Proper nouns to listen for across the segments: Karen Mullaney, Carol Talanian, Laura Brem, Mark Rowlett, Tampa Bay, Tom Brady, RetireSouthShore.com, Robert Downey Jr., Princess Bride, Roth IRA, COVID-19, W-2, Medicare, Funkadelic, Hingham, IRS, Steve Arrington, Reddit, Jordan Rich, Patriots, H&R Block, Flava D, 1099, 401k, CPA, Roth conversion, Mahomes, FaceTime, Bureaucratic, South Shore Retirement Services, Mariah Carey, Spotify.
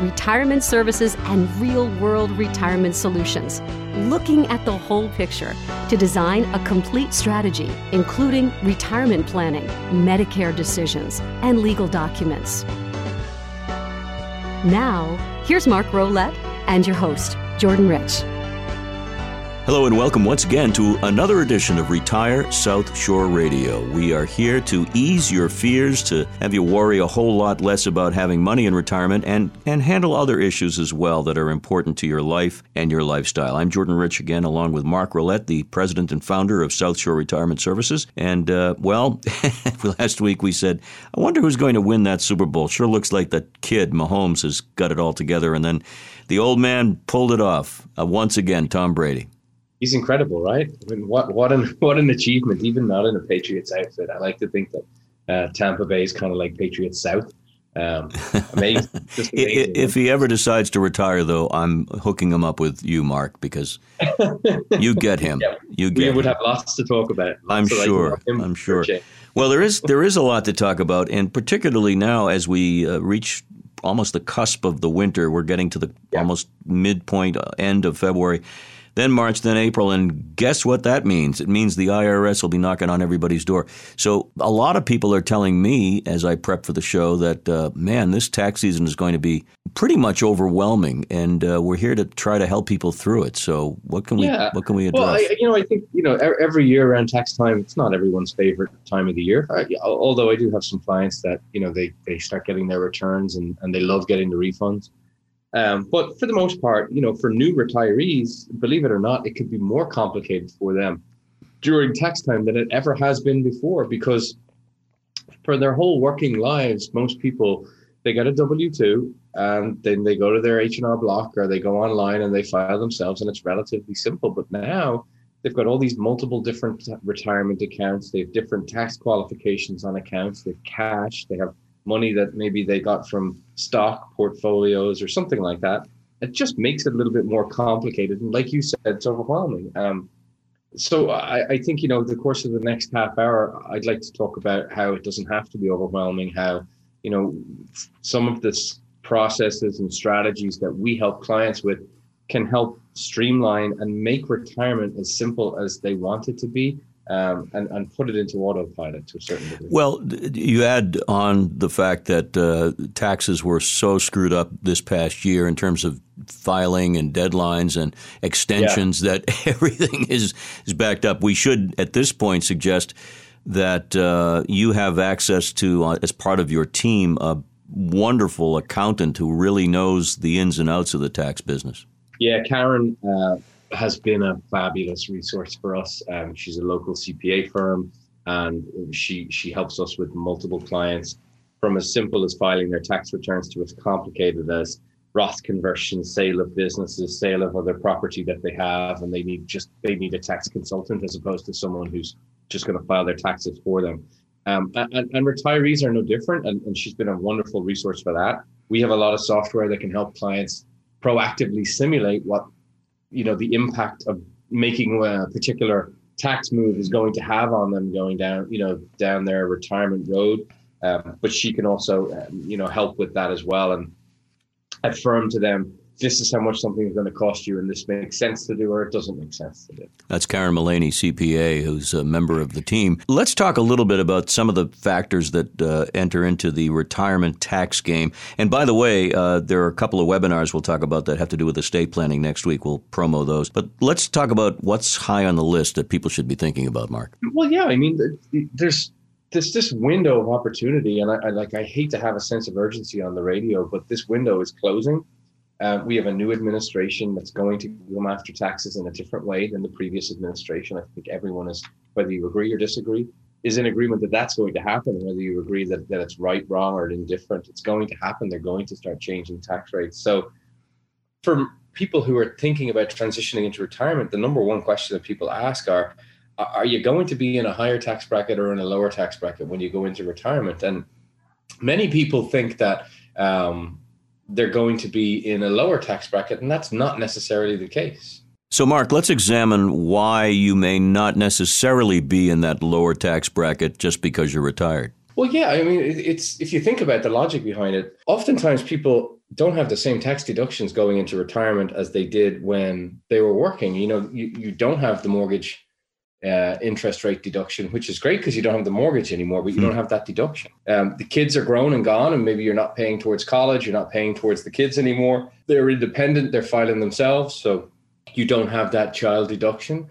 Retirement services and real-world retirement solutions. Looking at the whole picture to design a complete strategy, including retirement planning, Medicare decisions, and legal documents. Now, here's Mark Rowlett and your host, Jordan Rich. Hello and welcome once again to another edition of Retire South Shore Radio. We are here to ease your fears, to have you worry a whole lot less about having money in retirement, and handle other issues as well that are important to your life and your lifestyle. I'm Jordan Rich again, along with Mark Rowlett, the president and founder of South Shore Retirement Services. And, last week we said, I wonder who's going to win that Super Bowl. Sure looks like the kid, Mahomes, has got it all together. And then the old man pulled it off. Once again, Tom Brady. He's incredible, right? I mean, what an achievement, even not in a Patriots outfit. I like to think that Tampa Bay is kind of like Patriots South. Amazing. Just amazing. If he ever decides to retire, though, I'm hooking him up with you, Mark, because you get him. Yeah, we would have lots to talk about. I'm sure. Well, there is a lot to talk about, and particularly now as we reach almost the cusp of the winter, we're getting to the almost midpoint end of February. Then March, then April, and guess what that means? It means the IRS will be knocking on everybody's door. So a lot of people are telling me as I prep for the show that, this tax season is going to be pretty much overwhelming, and we're here to try to help people through it. So what can we address? Well, I think every year around tax time, it's not everyone's favorite time of the year. Although I do have some clients that, they start getting their returns and they love getting the refunds. But for the most part, for new retirees, believe it or not, it could be more complicated for them during tax time than it ever has been before, because for their whole working lives, most people, they get a W-2 and then they go to their H&R Block or they go online and they file themselves, and it's relatively simple. But now they've got all these multiple different retirement accounts. They have different tax qualifications on accounts. They have cash. They have money that maybe they got from stock portfolios or something like that. It just makes it a little bit more complicated. And like you said, it's overwhelming. So I think, the course of the next half hour, I'd like to talk about how it doesn't have to be overwhelming, how, some of the processes and strategies that we help clients with can help streamline and make retirement as simple as they want it to be. And put it into autopilot to a certain degree. Well, you add on the fact that taxes were so screwed up this past year in terms of filing and deadlines and extensions that everything is backed up. We should, at this point, suggest that you have access to, as part of your team, a wonderful accountant who really knows the ins and outs of the tax business. Yeah, Karen has been a fabulous resource for us. She's a local CPA firm, and she helps us with multiple clients, from as simple as filing their tax returns to as complicated as Roth conversion, sale of businesses, sale of other property that they have, and they need a tax consultant as opposed to someone who's just going to file their taxes for them. And retirees are no different, and she's been a wonderful resource for that. We have a lot of software that can help clients proactively simulate what the impact of making a particular tax move is going to have on them going down, down their retirement road. But she can also, help with that as well, and affirm to them, this is how much something is going to cost you, and this makes sense to do or it doesn't make sense to do. That's Karen Mullaney, CPA, who's a member of the team. Let's talk a little bit about some of the factors that enter into the retirement tax game. And by the way, there are a couple of webinars we'll talk about that have to do with estate planning next week. We'll promo those. But let's talk about what's high on the list that people should be thinking about, Mark. Well, yeah, I mean, there's this window of opportunity, and I hate to have a sense of urgency on the radio, but this window is closing. We have a new administration that's going to come after taxes in a different way than the previous administration. I think everyone is, whether you agree or disagree, is in agreement that that's going to happen. Whether you agree that it's right, wrong, or indifferent, it's going to happen. They're going to start changing tax rates. So for people who are thinking about transitioning into retirement, the number one question that people ask are, are you going to be in a higher tax bracket or in a lower tax bracket when you go into retirement? And many people think that they're going to be in a lower tax bracket, and that's not necessarily the case. So, Mark, let's examine why you may not necessarily be in that lower tax bracket just because you're retired. Well, yeah, I mean, it's, if you think about the logic behind it, oftentimes people don't have the same tax deductions going into retirement as they did when they were working. You know, you don't have the mortgage interest rate deduction, which is great because you don't have the mortgage anymore, but you don't have that deduction. The kids are grown and gone, and maybe you're not paying towards college, you're not paying towards the kids anymore. They're independent, they're filing themselves, so you don't have that child deduction.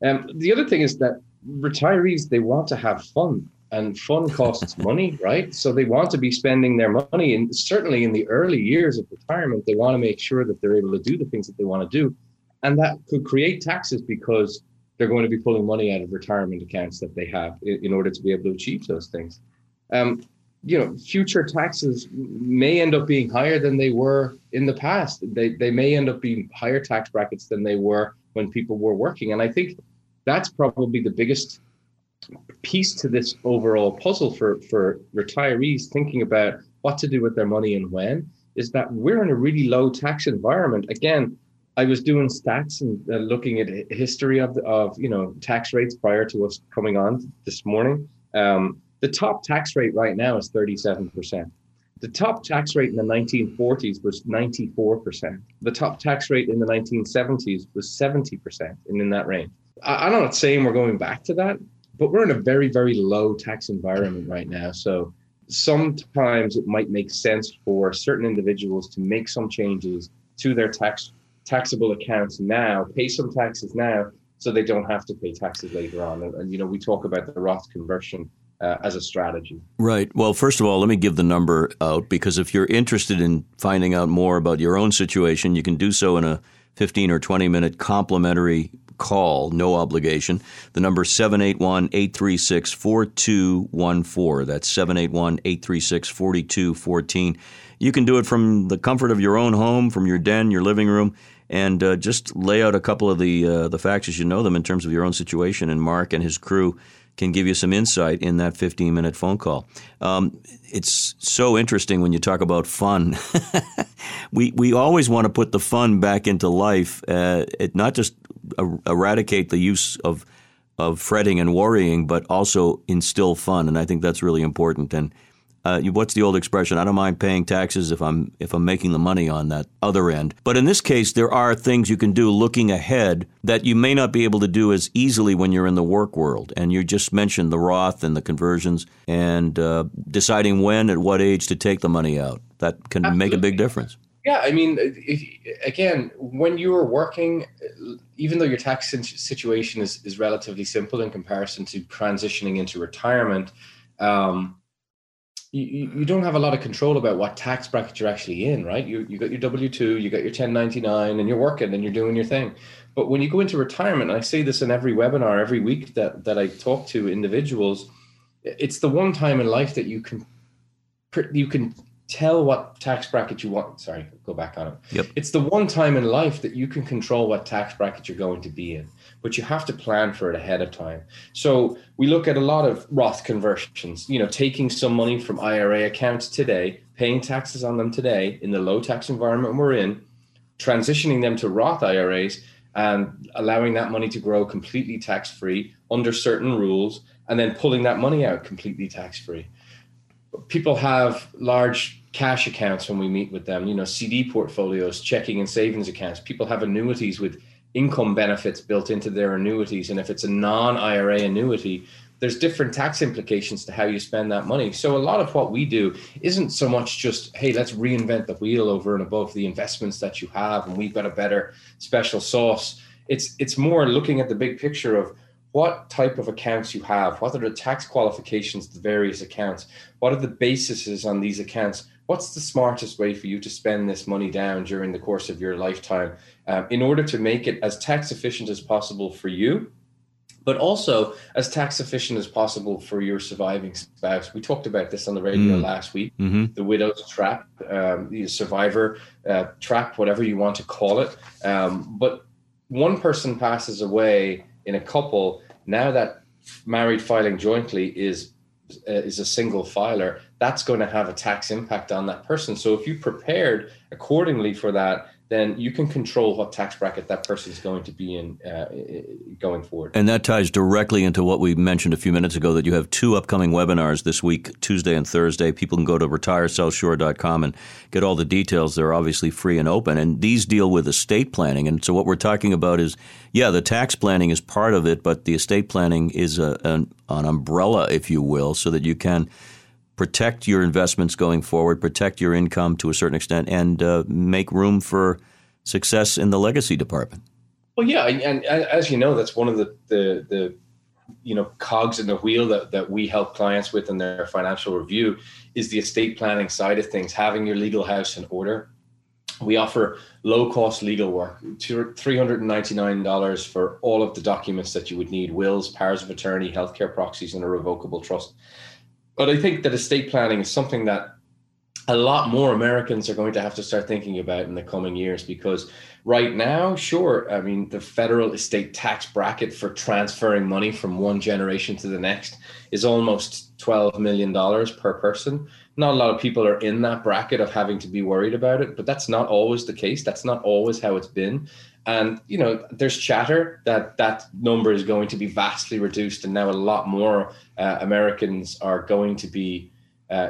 The other thing is that retirees, they want to have fun, and fun costs money, right? So they want to be spending their money, and certainly in the early years of retirement, they want to make sure that they're able to do the things that they want to do, and that could create taxes because they're going to be pulling money out of retirement accounts that they have in order to be able to achieve those things. You know, future taxes may end up being higher than they were in the past. They may end up being higher tax brackets than they were when people were working. And I think that's probably the biggest piece to this overall puzzle for retirees thinking about what to do with their money and when, is that we're in a really low tax environment. Again, I was doing stats and looking at history of you know, tax rates prior to us coming on this morning. The top tax rate right now is 37%. The top tax rate in the 1940s was 94%. The top tax rate in the 1970s was 70%, and in that range. I'm not saying we're going back to that, but we're in a very, very low tax environment right now. So sometimes it might make sense for certain individuals to make some changes to their taxable accounts now, pay some taxes now, so they don't have to pay taxes later on. And you know, we talk about the Roth conversion as a strategy. Right. Well, first of all, let me give the number out, because if you're interested in finding out more about your own situation, you can do so in a 15 or 20 minute complimentary call, no obligation. The number is 781-836-4214. That's 781-836-4214. You can do it from the comfort of your own home, from your den, your living room, and just lay out a couple of the facts as you know them in terms of your own situation, and Mark and his crew can give you some insight in that 15-minute phone call. It's so interesting when you talk about fun. We always want to put the fun back into life, not just eradicate the use of fretting and worrying, but also instill fun, and I think that's really important. And what's the old expression? I don't mind paying taxes if I'm making the money on that other end. But in this case, there are things you can do looking ahead that you may not be able to do as easily when you're in the work world. And you just mentioned the Roth and the conversions, and deciding when, at what age to take the money out. That can Absolutely. Make a big difference. Yeah, I mean, again, when you are working, even though your tax situation is relatively simple in comparison to transitioning into retirement, you don't have a lot of control about what tax bracket you're actually in, right? You got your W-2, you got your 1099, and you're working and you're doing your thing. But when you go into retirement, and I say this in every webinar, every week that I talk to individuals, it's the one time in life that you can tell what tax bracket you want. Sorry, go back on it. Yep. It's the one time in life that you can control what tax bracket you're going to be in, but you have to plan for it ahead of time. So we look at a lot of Roth conversions, you know, taking some money from IRA accounts today, paying taxes on them today in the low tax environment we're in, transitioning them to Roth IRAs and allowing that money to grow completely tax-free under certain rules, and then pulling that money out completely tax-free. People have large cash accounts when we meet with them, you know, CD portfolios, checking and savings accounts. People have annuities with income benefits built into their annuities. And if it's a non-IRA annuity, there's different tax implications to how you spend that money. So a lot of what we do isn't so much just, hey, let's reinvent the wheel over and above the investments that you have, and we've got a better special sauce. It's more looking at the big picture of what type of accounts you have, what are the tax qualifications to various accounts, what are the bases on these accounts, what's the smartest way for you to spend this money down during the course of your lifetime in order to make it as tax efficient as possible for you, but also as tax efficient as possible for your surviving spouse. We talked about this on the radio last week, the widow's trap, the survivor trap, whatever you want to call it. But one person passes away in a couple, Now that married filing jointly is a single filer, that's going to have a tax impact on that person. So if you prepared accordingly for that, then you can control what tax bracket that person is going to be in going forward. And that ties directly into what we mentioned a few minutes ago, that you have two upcoming webinars this week, Tuesday and Thursday. People can go to RetireSouthShore.com and get all the details. They're obviously free and open. And these deal with estate planning. And so what we're talking about is, yeah, the tax planning is part of it, but the estate planning is an umbrella, if you will, so that you can protect your investments going forward, protect your income to a certain extent, and make room for success in the legacy department. Well, yeah, and as you know, that's one of the cogs in the wheel that we help clients with in their financial review is the estate planning side of things, having your legal house in order. We offer low-cost legal work, $399 for all of the documents that you would need, wills, powers of attorney, healthcare proxies, and a revocable trust. But I think that estate planning is something that a lot more Americans are going to have to start thinking about in the coming years, because right now, sure, I mean, the federal estate tax bracket for transferring money from one generation to the next is almost $12 million per person. Not a lot of people are in that bracket of having to be worried about it, but that's not always the case. That's not always how it's been. And, you know, there's chatter that that number is going to be vastly reduced. And now a lot more Americans are going to be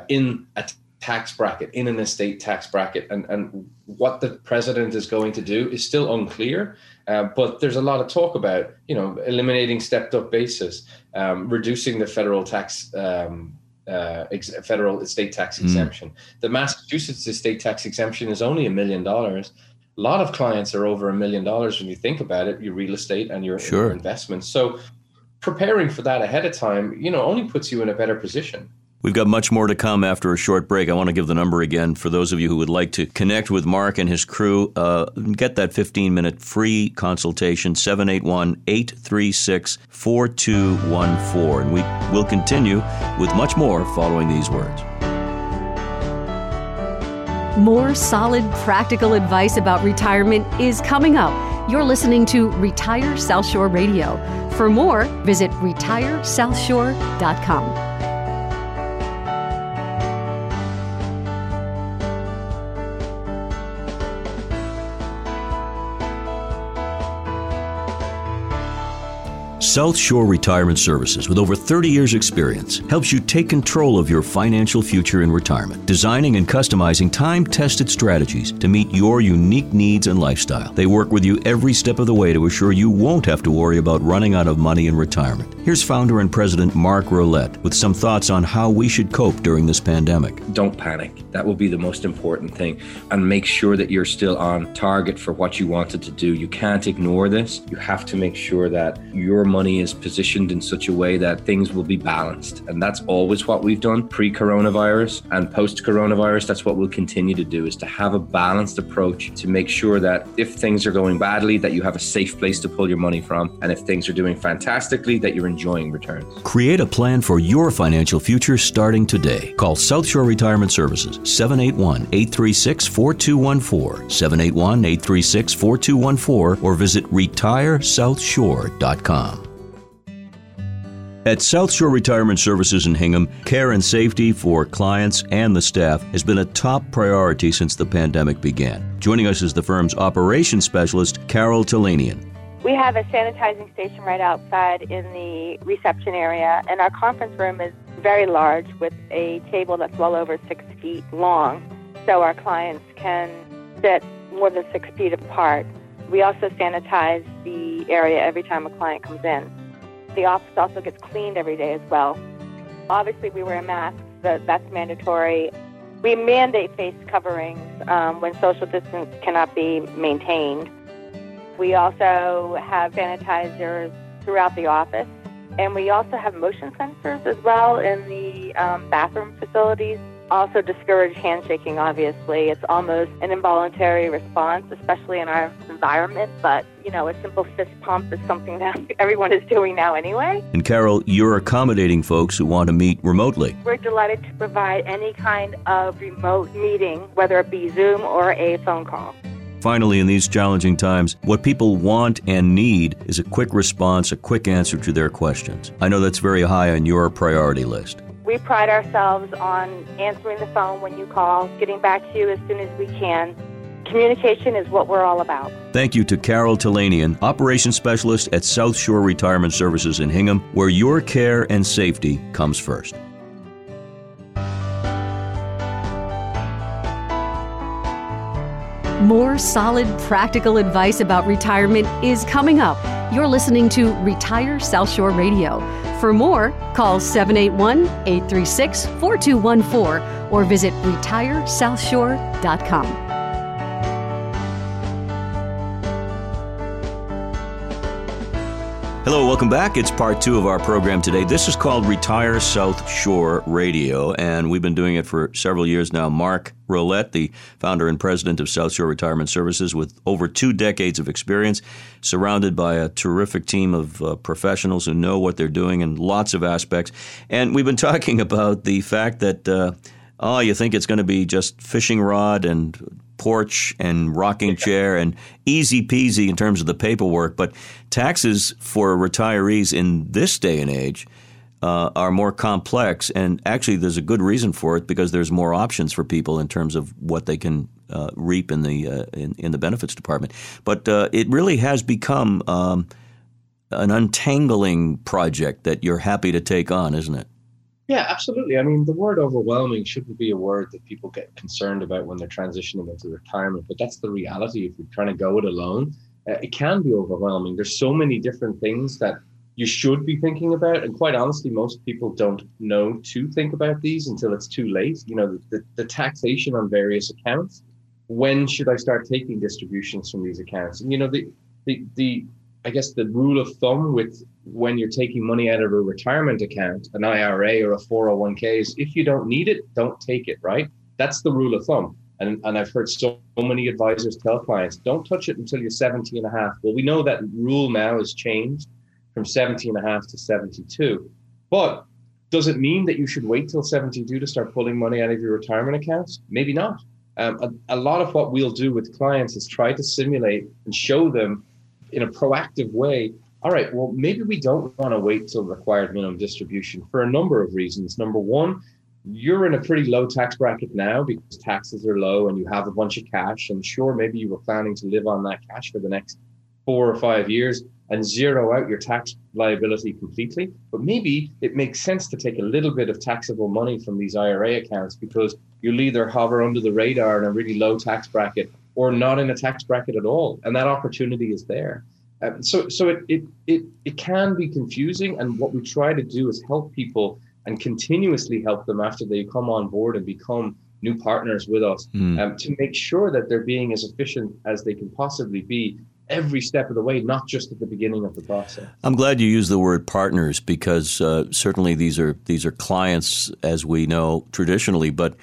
in a tax bracket, in an estate tax bracket. And what the president is going to do is still unclear. But there's a lot of talk about, eliminating stepped up basis, reducing the federal tax federal estate tax exemption. The Massachusetts estate tax exemption is only $1 million. A lot of clients are over $1 million when you think about it, your real estate and your investments. So preparing for that ahead of time, only puts you in a better position. We've got much more to come after a short break. I want to give the number again for those of you who would like to connect with Mark and his crew. Get that 15-minute free consultation, 781-836-4214. And we will continue with much more following these words. More solid, practical advice about retirement is coming up. You're listening to Retire South Shore Radio. For more, visit RetireSouthShore.com. South Shore Retirement Services, with over 30 years' experience, helps you take control of your financial future in retirement, designing and customizing time-tested strategies to meet your unique needs and lifestyle. They work with you every step of the way to assure you won't have to worry about running out of money in retirement. Here's founder and president Mark Rowlett with some thoughts on how we should cope during this pandemic. Don't panic. That will be the most important thing. And make sure that you're still on target for what you wanted to do. You can't ignore this. You have to make sure that your money is positioned in such a way that things will be balanced. And that's always what we've done pre-coronavirus and post-coronavirus. That's what we'll continue to do, is to have a balanced approach to make sure that if things are going badly, that you have a safe place to pull your money from. And if things are doing fantastically, that you're enjoying returns. Create a plan for your financial future starting today. Call South Shore Retirement Services, 781-836-4214, 781-836-4214, or visit RetireSouthShore.com. At South Shore Retirement Services in Hingham, care and safety for clients and the staff has been a top priority since the pandemic began. Joining us is the firm's operations specialist, Carol Talanian. We have a sanitizing station right outside in the reception area, and our conference room is very large with a table that's well over 6 feet long, so our clients can sit more than 6 feet apart. We also sanitize the area every time a client comes in. The office also gets cleaned every day as well. Obviously, we wear masks. That's mandatory. We mandate face coverings when social distance cannot be maintained. We also have sanitizers throughout the office. And we also have motion sensors as well in the bathroom facilities. Also discourage handshaking, obviously. It's almost an involuntary response, especially in our environment. But, a simple fist pump is something that everyone is doing now anyway. And Carol, you're accommodating folks who want to meet remotely. We're delighted to provide any kind of remote meeting, whether it be Zoom or a phone call. Finally, in these challenging times, what people want and need is a quick response, a quick answer to their questions. I know that's very high on your priority list. We pride ourselves on answering the phone when you call, getting back to you as soon as we can. Communication is what we're all about. Thank you to Carol Talanian, Operations Specialist at South Shore Retirement Services in Hingham, where your care and safety comes first. More solid, practical advice about retirement is coming up. You're listening to Retire South Shore Radio. For more, call 781-836-4214 or visit RetireSouthShore.com. Hello, welcome back. It's part two of our program today. This is called Retire South Shore Radio, and we've been doing it for several years now. Mark Rowlett, the founder and president of South Shore Retirement Services, with over 2 decades of experience, surrounded by a terrific team of professionals who know what they're doing in lots of aspects. And we've been talking about the fact that, you think it's going to be just fishing rod and porch and rocking chair and easy peasy in terms of the paperwork. But taxes for retirees in this day and age are more complex. And actually, there's a good reason for it because there's more options for people in terms of what they can reap in the in the benefits department. But it really has become an untangling project that you're happy to take on, isn't it? Yeah, absolutely. I mean, the word overwhelming shouldn't be a word that people get concerned about when they're transitioning into retirement, but that's the reality. If you're trying to go it alone, it can be overwhelming. There's so many different things that you should be thinking about. And quite honestly, most people don't know to think about these until it's too late. You know, the taxation on various accounts. When should I start taking distributions from these accounts? And, you know, I guess the rule of thumb with when you're taking money out of a retirement account, an IRA or a 401k is if you don't need it, don't take it, right? That's the rule of thumb. And I've heard so many advisors tell clients, don't touch it until you're 70 and a half. Well, we know that rule now has changed from 70 and a half to 72. But does it mean that you should wait till 72 to start pulling money out of your retirement accounts? Maybe not. A lot of what we'll do with clients is try to simulate and show them in a proactive way, all right, well, maybe we don't want to wait till required minimum distribution for a number of reasons. Number one, you're in a pretty low tax bracket now because taxes are low and you have a bunch of cash. And sure, maybe you were planning to live on that cash for the next 4 or 5 years and zero out your tax liability completely. But maybe it makes sense to take a little bit of taxable money from these IRA accounts because you'll either hover under the radar in a really low tax bracket or not in a tax bracket at all. And that opportunity is there. So it can be confusing. And what we try to do is help people and continuously help them after they come on board and become new partners with us to make sure that they're being as efficient as they can possibly be every step of the way, not just at the beginning of the process. I'm glad you used the word partners because certainly these are clients, as we know traditionally, but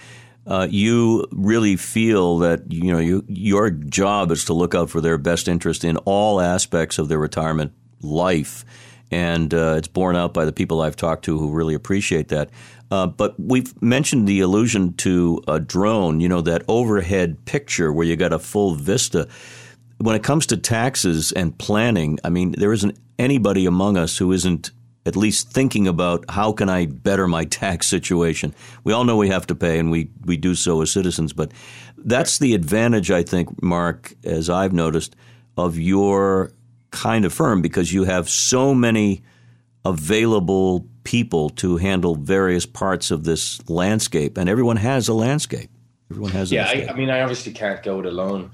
you really feel that your job is to look out for their best interest in all aspects of their retirement life, and it's borne out by the people I've talked to who really appreciate that. But we've mentioned the allusion to a drone, that overhead picture where you got a full vista. When it comes to taxes and planning, I mean, there isn't anybody among us who isn't at least thinking about how can I better my tax situation. We all know we have to pay, and we do so as citizens. But that's the advantage, I think, Mark, as I've noticed, of your kind of firm, because you have so many available people to handle various parts of this landscape. And everyone has a landscape. I mean, I obviously can't go it alone.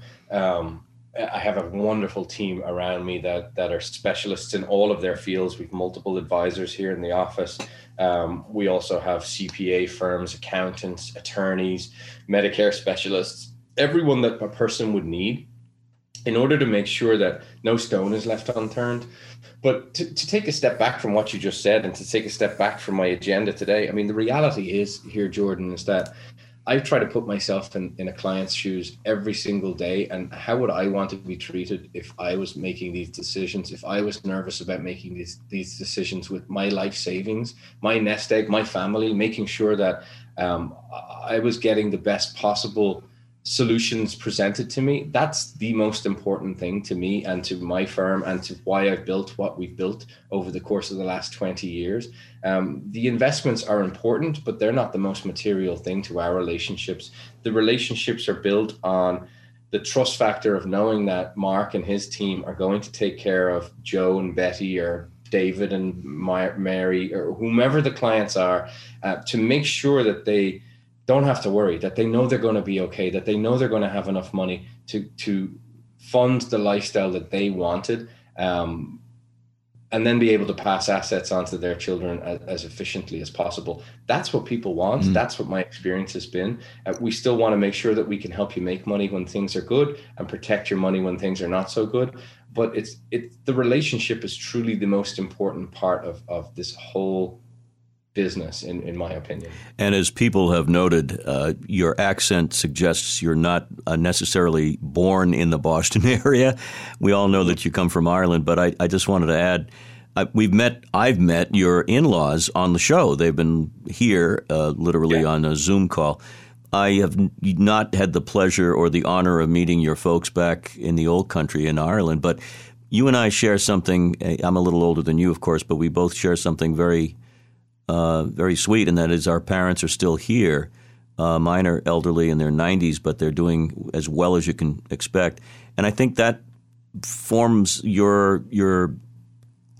I have a wonderful team around me that are specialists in all of their fields. We've multiple advisors here in the office. We also have CPA firms, accountants, attorneys, Medicare specialists, everyone that a person would need in order to make sure that no stone is left unturned. But to take a step back from what you just said and to take a step back from my agenda today, I mean, the reality is here, Jordan, is that I try to put myself in a client's shoes every single day. And how would I want to be treated if I was making these decisions, if I was nervous about making these decisions with my life savings, my nest egg, my family, making sure that I was getting the best possible solutions presented to me. That's the most important thing to me and to my firm and to why I've built what we've built over the course of the last 20 years. The investments are important, but they're not the most material thing to our relationships. The relationships are built on the trust factor of knowing that Mark and his team are going to take care of Joe and Betty or David and Mary or whomever the clients are, to make sure that they don't have to worry, that they know they're going to be okay, that they know they're going to have enough money to fund the lifestyle that they wanted, and then be able to pass assets on to their children as efficiently as possible. That's what people want. Mm-hmm. That's what my experience has been. We still want to make sure that we can help you make money when things are good and protect your money when things are not so good. But it's the relationship is truly the most important part of this whole business, in my opinion. And as people have noted, your accent suggests you're not necessarily born in the Boston area. We all know that you come from Ireland, but I just wanted to add, I've met your in-laws on the show. They've been here literally on a Zoom call. I have not had the pleasure or the honor of meeting your folks back in the old country in Ireland, but you and I share something. I'm a little older than you, of course, but we both share something very sweet, and that is our parents are still here. Mine are elderly in their 90s, but they're doing as well as you can expect. And I think that forms your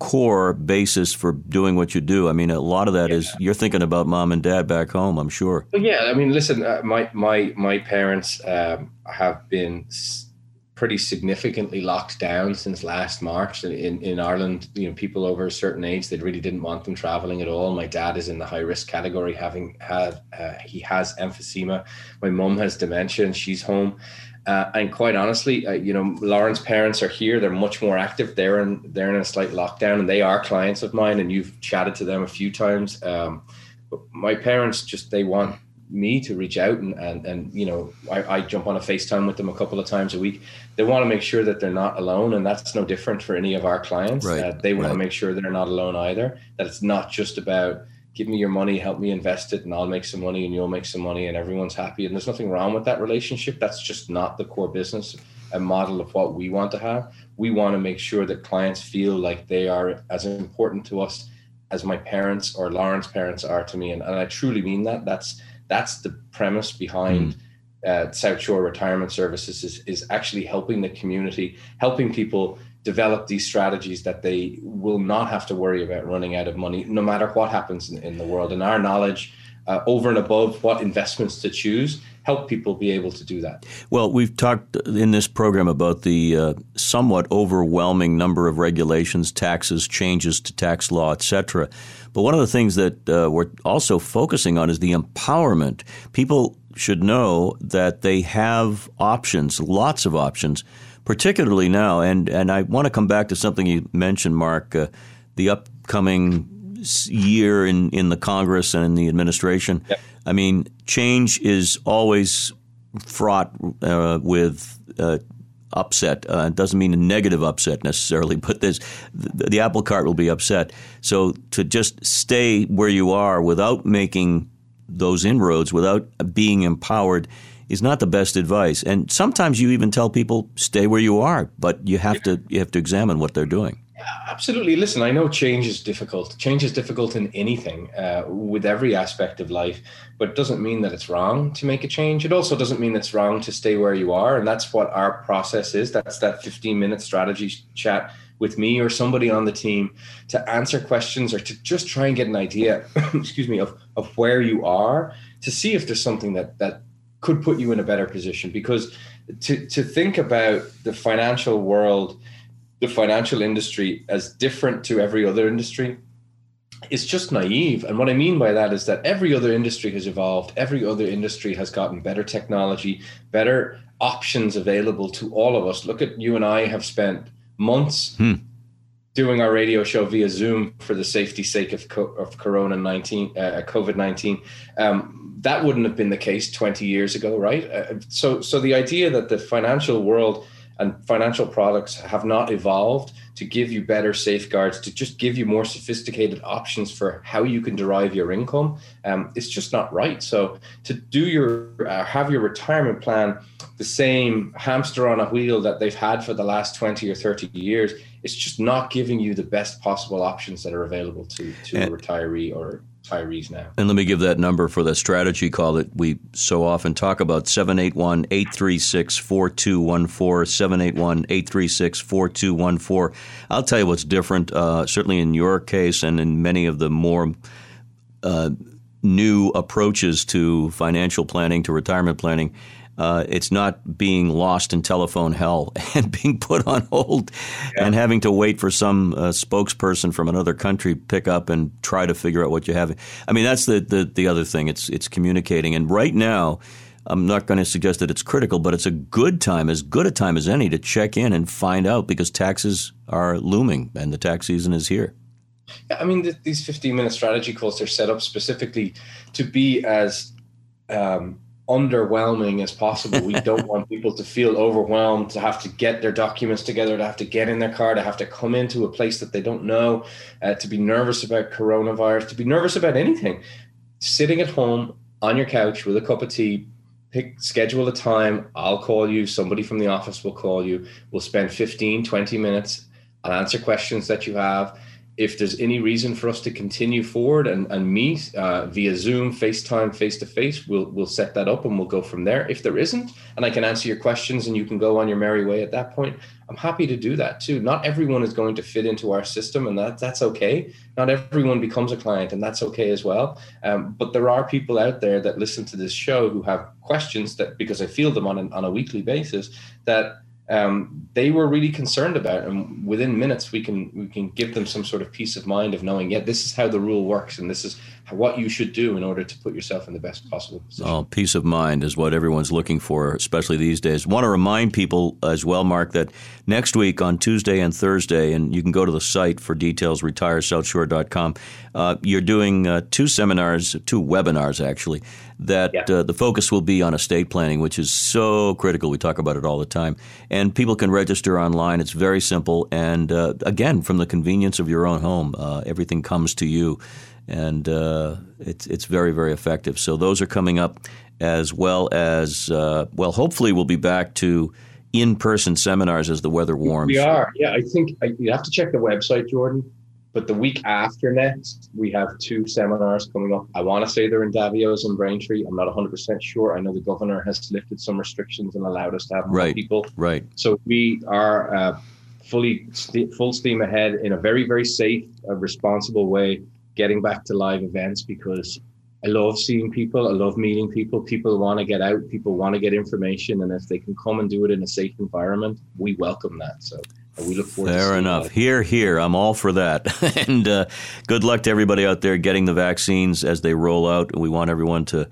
core basis for doing what you do. I mean, a lot of that is you're thinking about mom and dad back home, I'm sure. Well, yeah, I mean, listen, my parents have been pretty significantly locked down since last March in Ireland. You know, people over a certain age, they really didn't want them traveling at all. My dad is in the high risk category, he has emphysema. My mum has dementia and she's home. And quite honestly, you know, Lauren's parents are here. They're much more active. They're in a slight lockdown, and they are clients of mine. And you've chatted to them a few times. But my parents they want me to reach out and you know, I jump on a FaceTime with them a couple of times a week. They want to make sure that they're not alone, and that's no different for any of our clients. Right, they want to make sure they're not alone either, that it's not just about give me your money, help me invest it, and I'll make some money and you'll make some money and everyone's happy. And there's nothing wrong with that relationship. That's just not the core business and model of what we want to have. We want to make sure that clients feel like they are as important to us as my parents or Lauren's parents are to me. And I truly mean that. That's the premise behind South Shore Retirement Services is actually helping the community, helping people develop these strategies that they will not have to worry about running out of money, no matter what happens in the world. And our knowledge over and above what investments to choose help people be able to do that. Well, we've talked in this program about the somewhat overwhelming number of regulations, taxes, changes to tax law, et cetera. But one of the things that we're also focusing on is the empowerment. People should know that they have options, lots of options, particularly now. And I want to come back to something you mentioned, Mark, the upcoming year in the Congress and in the administration. Yep. I mean, change is always fraught with upset. It doesn't mean a negative upset necessarily, but the apple cart will be upset. So to just stay where you are without making those inroads, without being empowered, is not the best advice. And sometimes you even tell people, stay where you are, but you have to examine what they're doing. Absolutely. Listen, I know change is difficult. Change is difficult in anything, with every aspect of life, but it doesn't mean that it's wrong to make a change. It also doesn't mean it's wrong to stay where you are. And that's what our process is. That's that 15-minute strategy chat with me or somebody on the team to answer questions or to just try and get an idea, excuse me, of where you are to see if there's something that could put you in a better position. Because to think about the financial world, the financial industry as different to every other industry is just naive. And what I mean by that is that every other industry has evolved. Every other industry has gotten better technology, better options available to all of us. Look at you and I have spent months doing our radio show via Zoom for the safety sake of COVID-19. That wouldn't have been the case 20 years ago, right? So the idea that the financial world and financial products have not evolved to give you better safeguards, to just give you more sophisticated options for how you can derive your income, it's just not right. So to have your retirement plan the same hamster on a wheel that they've had for the last 20 or 30 years. It's just not giving you the best possible options that are available to a retiree or retirees now. And let me give that number for the strategy call that we so often talk about, 781-836-4214, 781-836-4214. I'll tell you what's different, certainly in your case and in many of the more new approaches to financial planning, to retirement planning. It's not being lost in telephone hell and being put on hold and having to wait for some spokesperson from another country pick up and try to figure out what you have. I mean, that's the other thing. It's communicating. And right now, I'm not going to suggest that it's critical, but it's a good time, as good a time as any, to check in and find out, because taxes are looming and the tax season is here. Yeah, I mean, these 15-minute strategy calls are set up specifically to be as underwhelming as possible. We don't want people to feel overwhelmed, to have to get their documents together, to have to get in their car, to have to come into a place that they don't know, to be nervous about coronavirus, to be nervous about anything. Sitting at home on your couch with a cup of tea, schedule a time. I'll call you. Somebody from the office will call you. We'll spend 15, 20 minutes. I'll answer questions that you have. If there's any reason for us to continue forward and meet via Zoom, FaceTime, face-to-face, we'll set that up and we'll go from there. If there isn't, and I can answer your questions and you can go on your merry way at that point, I'm happy to do that too. Not everyone is going to fit into our system, and that's okay. Not everyone becomes a client, and that's okay as well. But there are people out there that listen to this show who have questions that, because I field them on a weekly basis, that they were really concerned about, and within minutes we can give them some sort of peace of mind of knowing, this is how the rule works, and this is what you should do in order to put yourself in the best possible position. Oh, peace of mind is what everyone's looking for, especially these days. Want to remind people as well, Mark, that next week on Tuesday and Thursday, and you can go to the site for details, RetireSouthShore.com, you're doing two webinars actually, that the focus will be on estate planning, which is so critical. We talk about it all the time. And people can register online. It's very simple. And again, from the convenience of your own home, everything comes to you. And it's very, very effective. So those are coming up, as well as, hopefully we'll be back to in-person seminars as the weather warms. We are. Yeah, I think you have to check the website, Jordan. But the week after next, we have two seminars coming up. I want to say they're in Davios and Braintree. I'm not 100% sure. I know the governor has lifted some restrictions and allowed us to have more people. Right. So we are full steam ahead in a very, very safe, responsible way, getting back to live events, because I love seeing people. I love meeting people. People want to get out. People want to get information. And if they can come and do it in a safe environment, we welcome that. So we look forward to seeing that. Fair enough. Here. I'm all for that. And good luck to everybody out there getting the vaccines as they roll out. We want everyone to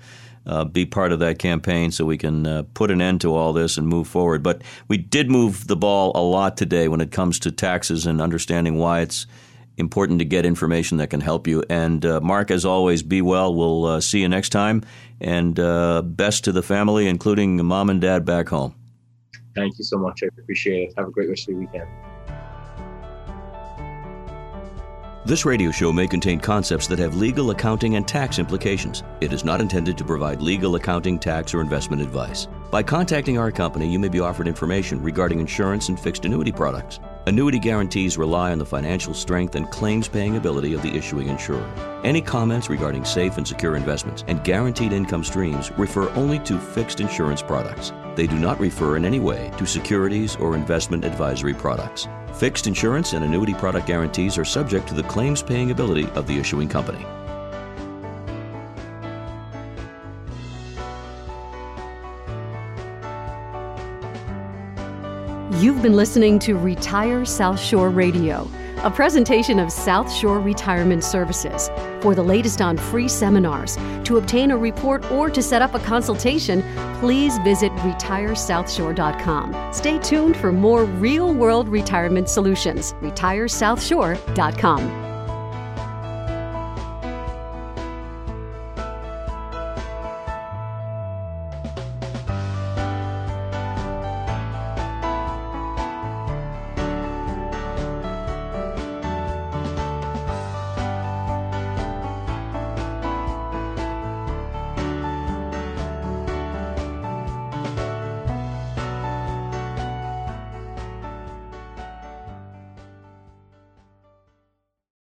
be part of that campaign so we can put an end to all this and move forward. But we did move the ball a lot today when it comes to taxes and understanding why it's important to get information that can help you. And Mark, as always, be well. We'll see you next time. And best to the family, including mom and dad back home. Thank you so much. I appreciate it. Have a great rest of your weekend. This radio show may contain concepts that have legal, accounting, and tax implications. It is not intended to provide legal, accounting, tax, or investment advice. By contacting our company, you may be offered information regarding insurance and fixed annuity products. Annuity guarantees rely on the financial strength and claims-paying ability of the issuing insurer. Any comments regarding safe and secure investments and guaranteed income streams refer only to fixed insurance products. They do not refer in any way to securities or investment advisory products. Fixed insurance and annuity product guarantees are subject to the claims-paying ability of the issuing company. You've been listening to Retire South Shore Radio, a presentation of South Shore Retirement Services. For the latest on free seminars, to obtain a report, or to set up a consultation, please visit RetireSouthShore.com. Stay tuned for more real-world retirement solutions. RetireSouthShore.com.